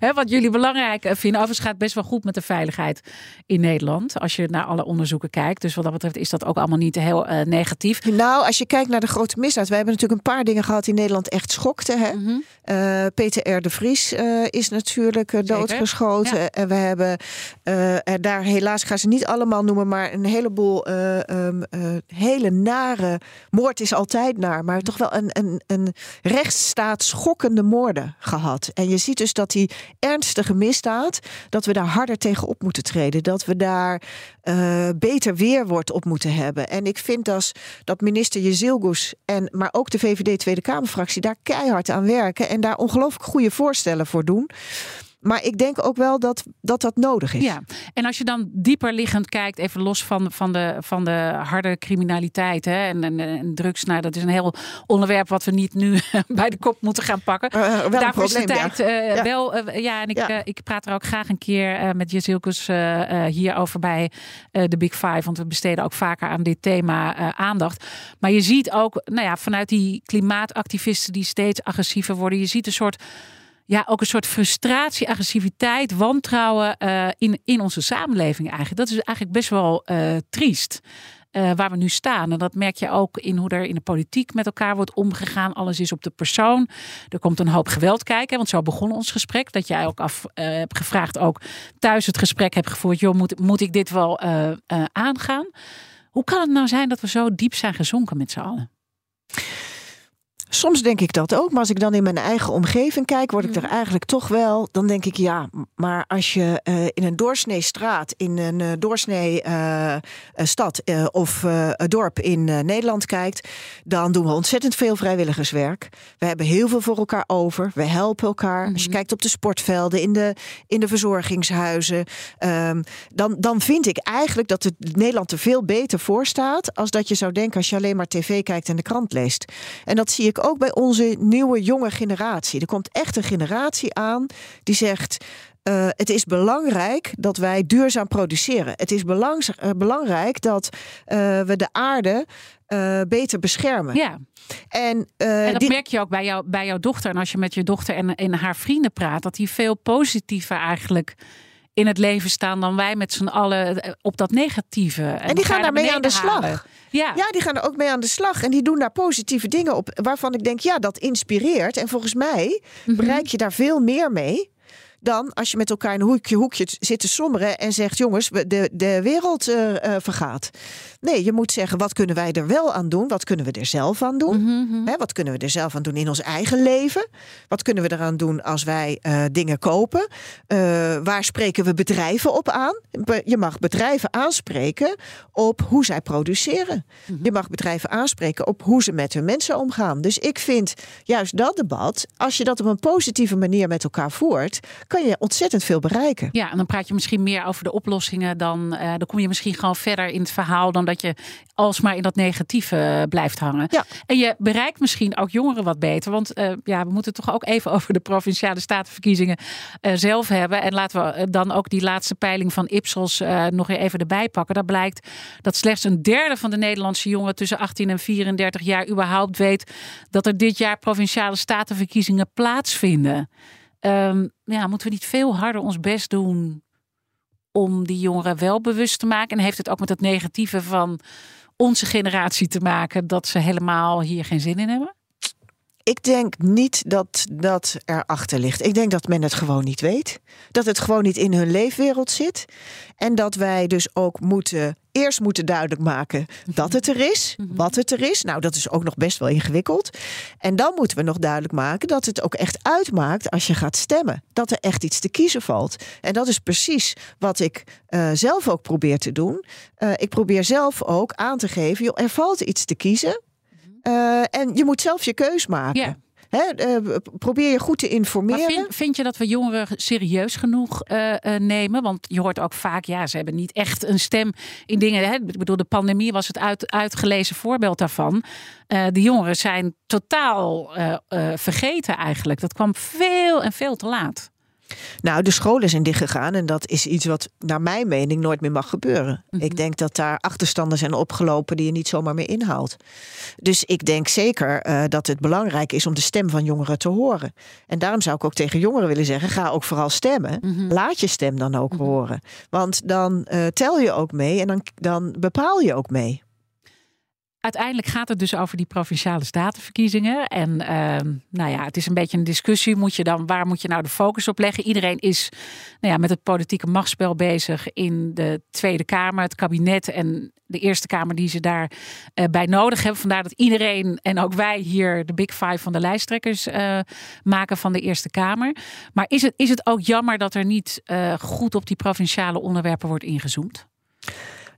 uh, wat jullie belangrijk vinden. Overigens gaat best wel goed met de veiligheid in Nederland. Als je naar alle onderzoeken kijkt. Dus wat dat betreft is dat ook allemaal niet heel uh, negatief. Nou, als je kijkt naar de grote misdaad. Wij hebben natuurlijk een paar dingen gehad die Nederland echt schokte. Hè? Mm-hmm. uh, P T R de Vries uh, is natuurlijk uh, doodgeschoten. Ja. En we hebben uh, er daar helaas, gaan ze niet allemaal noemen, maar een heleboel uh, um, uh, hele nare, moord is altijd naar, maar toch wel een, een een rechtsstaat schokkende moorden gehad. En je ziet dus dat die ernstige misdaad, dat we daar harder tegen op moeten treden. Dat we daar uh, beter weerwoord op moeten hebben. En ik vind das, dat minister Jezilgoes en maar ook de V V D Tweede Kamerfractie daar keihard aan werken en daar ongelooflijk goede voorstellen voor doen. Maar ik denk ook wel dat, dat dat nodig is. Ja, en als je dan dieper liggend kijkt, even los van, van, de, van de harde criminaliteit hè, en, en, en drugs. Nou, dat is een heel onderwerp wat we niet nu bij de kop moeten gaan pakken. Uh, wel Daarvoor een probleem, is de tijd ja. Uh, ja. wel. Uh, ja, en ik, ja. uh, ik praat er ook graag een keer uh, met Jezilgoes uh, uh, hierover bij uh, de Big Five. Want we besteden ook vaker aan dit thema uh, aandacht. Maar je ziet ook, nou ja, vanuit die klimaatactivisten die steeds agressiever worden. Je ziet een soort... Ja, ook een soort frustratie, agressiviteit, wantrouwen uh, in, in onze samenleving eigenlijk. Dat is eigenlijk best wel uh, triest uh, waar we nu staan. En dat merk je ook in hoe er in de politiek met elkaar wordt omgegaan. Alles is op de persoon. Er komt een hoop geweld kijken, want zo begon ons gesprek. Dat jij ook af uh, hebt gevraagd, ook thuis het gesprek hebt gevoerd. Joh, moet, moet ik dit wel uh, uh, aangaan? Hoe kan het nou zijn dat we zo diep zijn gezonken met z'n allen? Soms denk ik dat ook, maar als ik dan in mijn eigen omgeving kijk, word ik er eigenlijk toch wel, dan denk ik ja, maar als je uh, in een doorsnee straat, in een uh, doorsnee uh, stad uh, of uh, dorp in uh, Nederland kijkt, dan doen we ontzettend veel vrijwilligerswerk. We hebben heel veel voor elkaar over, we helpen elkaar. Mm-hmm. Als je kijkt op de sportvelden, in de, in de verzorgingshuizen, um, dan, dan vind ik eigenlijk dat het Nederland er veel beter voor staat als dat je zou denken als je alleen maar tv kijkt en de krant leest. En dat zie ik ook bij onze nieuwe jonge generatie. Er komt echt een generatie aan die zegt... Uh, het is belangrijk dat wij duurzaam produceren. Het is belang, uh, belangrijk dat uh, we de aarde uh, beter beschermen. Ja. En, uh, en dat die... merk je ook bij, jou, bij jouw dochter. En als je met je dochter en, en haar vrienden praat... dat die veel positiever eigenlijk... in het leven staan dan wij met z'n allen op dat negatieve. En, en die gaan daarmee aan de slag. Ja. ja, die gaan er ook mee aan de slag. En die doen daar positieve dingen op. Waarvan ik denk, ja, dat inspireert. En volgens mij mm-hmm. bereik je daar veel meer mee... dan als je met elkaar in een hoekje, hoekje zit te somberen... en zegt, jongens, de, de wereld uh, vergaat. Nee, je moet zeggen, wat kunnen wij er wel aan doen? Wat kunnen we er zelf aan doen? Mm-hmm. Hè, wat kunnen we er zelf aan doen in ons eigen leven? Wat kunnen we eraan doen als wij uh, dingen kopen? Uh, waar spreken we bedrijven op aan? Je mag bedrijven aanspreken op hoe zij produceren. Mm-hmm. Je mag bedrijven aanspreken op hoe ze met hun mensen omgaan. Dus ik vind juist dat debat... als je dat op een positieve manier met elkaar voert... kan je ontzettend veel bereiken. Ja, en dan praat je misschien meer over de oplossingen. Dan, uh, dan kom je misschien gewoon verder in het verhaal dan dat je alsmaar in dat negatieve blijft hangen. Ja. En je bereikt misschien ook jongeren wat beter. Want uh, ja, we moeten het toch ook even over de provinciale statenverkiezingen uh, zelf hebben. En laten we dan ook die laatste peiling van Ipsos uh, nog even erbij pakken. Daar blijkt dat slechts een derde van de Nederlandse jongeren tussen achttien en vierendertig jaar überhaupt weet dat er dit jaar provinciale statenverkiezingen plaatsvinden. Um, ja, moeten we niet veel harder ons best doen om die jongeren wel bewust te maken? En heeft het ook met het negatieve van onze generatie te maken dat ze helemaal hier geen zin in hebben? Ik denk niet dat dat erachter ligt. Ik denk dat men het gewoon niet weet. Dat het gewoon niet in hun leefwereld zit. En dat wij dus ook moeten eerst moeten duidelijk maken dat het er is. Wat het er is. Nou, dat is ook nog best wel ingewikkeld. En dan moeten we nog duidelijk maken dat het ook echt uitmaakt als je gaat stemmen. Dat er echt iets te kiezen valt. En dat is precies wat ik uh, zelf ook probeer te doen. Uh, ik probeer zelf ook aan te geven, joh, er valt iets te kiezen. Uh, en je moet zelf je keus maken. Yeah. Hè, uh, probeer je goed te informeren. Maar vind, vind je dat we jongeren serieus genoeg uh, uh, nemen? Want je hoort ook vaak, ja, ze hebben niet echt een stem in dingen. Hè? Ik bedoel, de pandemie was het uit, uitgelezen voorbeeld daarvan. Uh, de jongeren zijn totaal uh, uh, vergeten eigenlijk. Dat kwam veel en veel te laat. Nou, de scholen zijn dichtgegaan en dat is iets wat naar mijn mening nooit meer mag gebeuren. Mm-hmm. Ik denk dat daar achterstanden zijn opgelopen die je niet zomaar meer inhaalt. Dus ik denk zeker uh, dat het belangrijk is om de stem van jongeren te horen. En daarom zou ik ook tegen jongeren willen zeggen, ga ook vooral stemmen. Mm-hmm. Laat je stem dan ook mm-hmm. horen. Want dan uh, tel je ook mee en dan, dan bepaal je ook mee. Uiteindelijk gaat het dus over die provinciale statenverkiezingen. En uh, nou ja, het is een beetje een discussie. Moet je dan, waar moet je nou de focus op leggen? Iedereen is nou ja, met het politieke machtsspel bezig in de Tweede Kamer, het kabinet en de Eerste Kamer die ze daarbij uh, nodig hebben. Vandaar dat iedereen en ook wij hier de Big Five van de lijsttrekkers uh, maken van de Eerste Kamer. Maar is het, is het ook jammer dat er niet uh, goed op die provinciale onderwerpen wordt ingezoomd?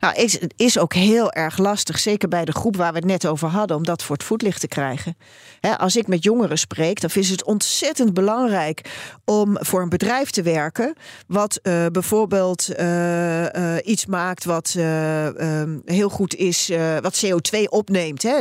Nou, het is ook heel erg lastig, zeker bij de groep waar we het net over hadden, om dat voor het voetlicht te krijgen. He, als ik met jongeren spreek, dan is het ontzettend belangrijk om voor een bedrijf te werken wat uh, bijvoorbeeld uh, uh, iets maakt wat uh, um, heel goed is, uh, wat C O twee opneemt. He.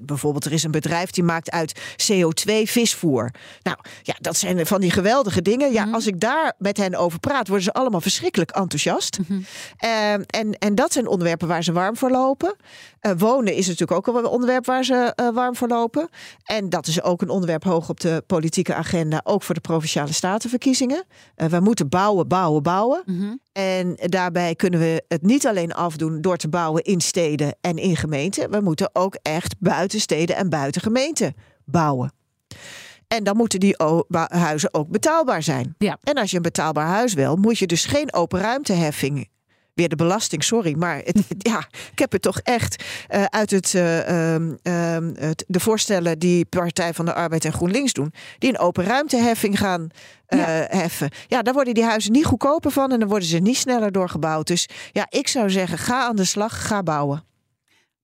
Bijvoorbeeld, er is een bedrijf die maakt uit C O twee visvoer. Nou, ja, dat zijn van die geweldige dingen. Ja, mm-hmm. Als ik daar met hen over praat, worden ze allemaal verschrikkelijk enthousiast. Mm-hmm. Uh, en, en dat zijn onderwerpen waar ze warm voor lopen. Uh, wonen is natuurlijk ook een onderwerp waar ze uh, warm voor lopen. En dat is ook een onderwerp hoog op de politieke agenda, ook voor de Provinciale Statenverkiezingen. Uh, we moeten bouwen, bouwen, bouwen. Mm-hmm. En daarbij kunnen we het niet alleen afdoen door te bouwen in steden en in gemeenten. We moeten ook echt buiten steden en buiten gemeenten bouwen. En dan moeten die o- huizen ook betaalbaar zijn. Ja. En als je een betaalbaar huis wil, moet je dus geen open ruimteheffing weer de belasting, sorry, maar het, het, ja, ik heb het toch echt uh, uit het, uh, um, uh, de voorstellen die Partij van de Arbeid en GroenLinks doen, die een open ruimteheffing gaan uh, ja. heffen. Ja, daar worden die huizen niet goedkoper van en dan worden ze niet sneller doorgebouwd. Dus ja, ik zou zeggen, ga aan de slag, ga bouwen.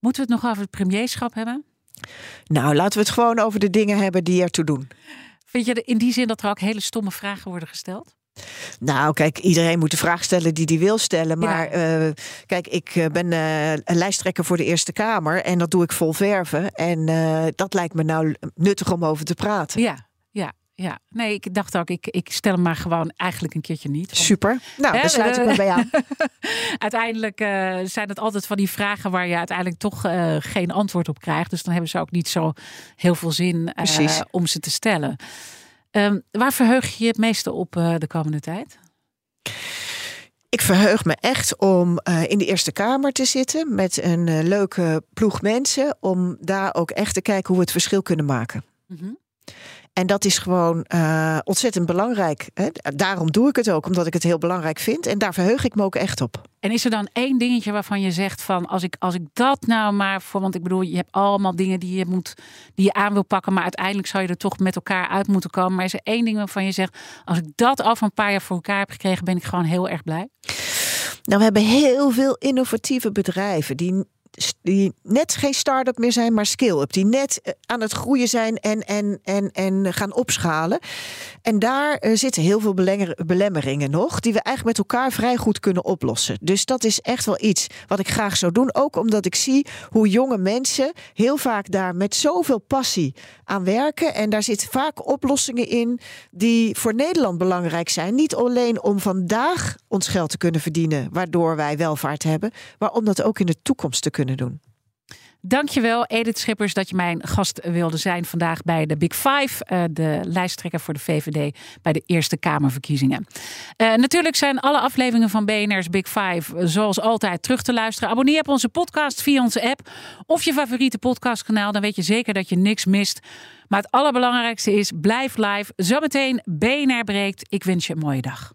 Moeten we het nog over het premierschap hebben? Nou, laten we het gewoon over de dingen hebben die ertoe doen. Vind je in die zin dat er ook hele stomme vragen worden gesteld? Nou, kijk, iedereen moet de vraag stellen die die wil stellen. Maar ja. uh, kijk, ik ben uh, een lijsttrekker voor de Eerste Kamer. En dat doe ik vol verven. En uh, dat lijkt me nou nuttig om over te praten. Ja, ja, ja. Nee, ik dacht ook, ik, ik stel hem maar gewoon eigenlijk een keertje niet. Want, super. Nou, daar sluit ik me bij aan. Uiteindelijk uh, zijn het altijd van die vragen waar je uiteindelijk toch uh, geen antwoord op krijgt. Dus dan hebben ze ook niet zo heel veel zin uh, om ze te stellen. Um, waar verheug je je het meeste op uh, de komende tijd? Ik verheug me echt om uh, in de Eerste Kamer te zitten met een uh, leuke ploeg mensen. Om daar ook echt te kijken hoe we het verschil kunnen maken. Mm-hmm. En dat is gewoon uh, ontzettend belangrijk. Hè? Daarom doe ik het ook, omdat ik het heel belangrijk vind. En daar verheug ik me ook echt op. En is er dan één dingetje waarvan je zegt van, als ik, als ik dat nou maar voor, want ik bedoel, je hebt allemaal dingen die je moet, die je aan wil pakken, maar uiteindelijk zou je er toch met elkaar uit moeten komen. Maar is er één ding waarvan je zegt, als ik dat over een paar jaar voor elkaar heb gekregen, ben ik gewoon heel erg blij? Nou, we hebben heel veel innovatieve bedrijven die die net geen start-up meer zijn, maar scale-up. Die net aan het groeien zijn en, en, en, en gaan opschalen. En daar zitten heel veel belemmeringen nog, die we eigenlijk met elkaar vrij goed kunnen oplossen. Dus dat is echt wel iets wat ik graag zou doen. Ook omdat ik zie hoe jonge mensen heel vaak daar met zoveel passie aan werken. En daar zitten vaak oplossingen in die voor Nederland belangrijk zijn. Niet alleen om vandaag ons geld te kunnen verdienen, waardoor wij welvaart hebben, maar om dat ook in de toekomst te kunnen doen. Dankjewel, Edith Schippers, dat je mijn gast wilde zijn vandaag bij de Big Five, de lijsttrekker voor de V V D bij de Eerste Kamerverkiezingen. Uh, natuurlijk zijn alle afleveringen van B N R's Big Five zoals altijd terug te luisteren. Abonneer op onze podcast via onze app of je favoriete podcastkanaal. Dan weet je zeker dat je niks mist. Maar het allerbelangrijkste is, blijf live. Zometeen B N R breekt. Ik wens je een mooie dag.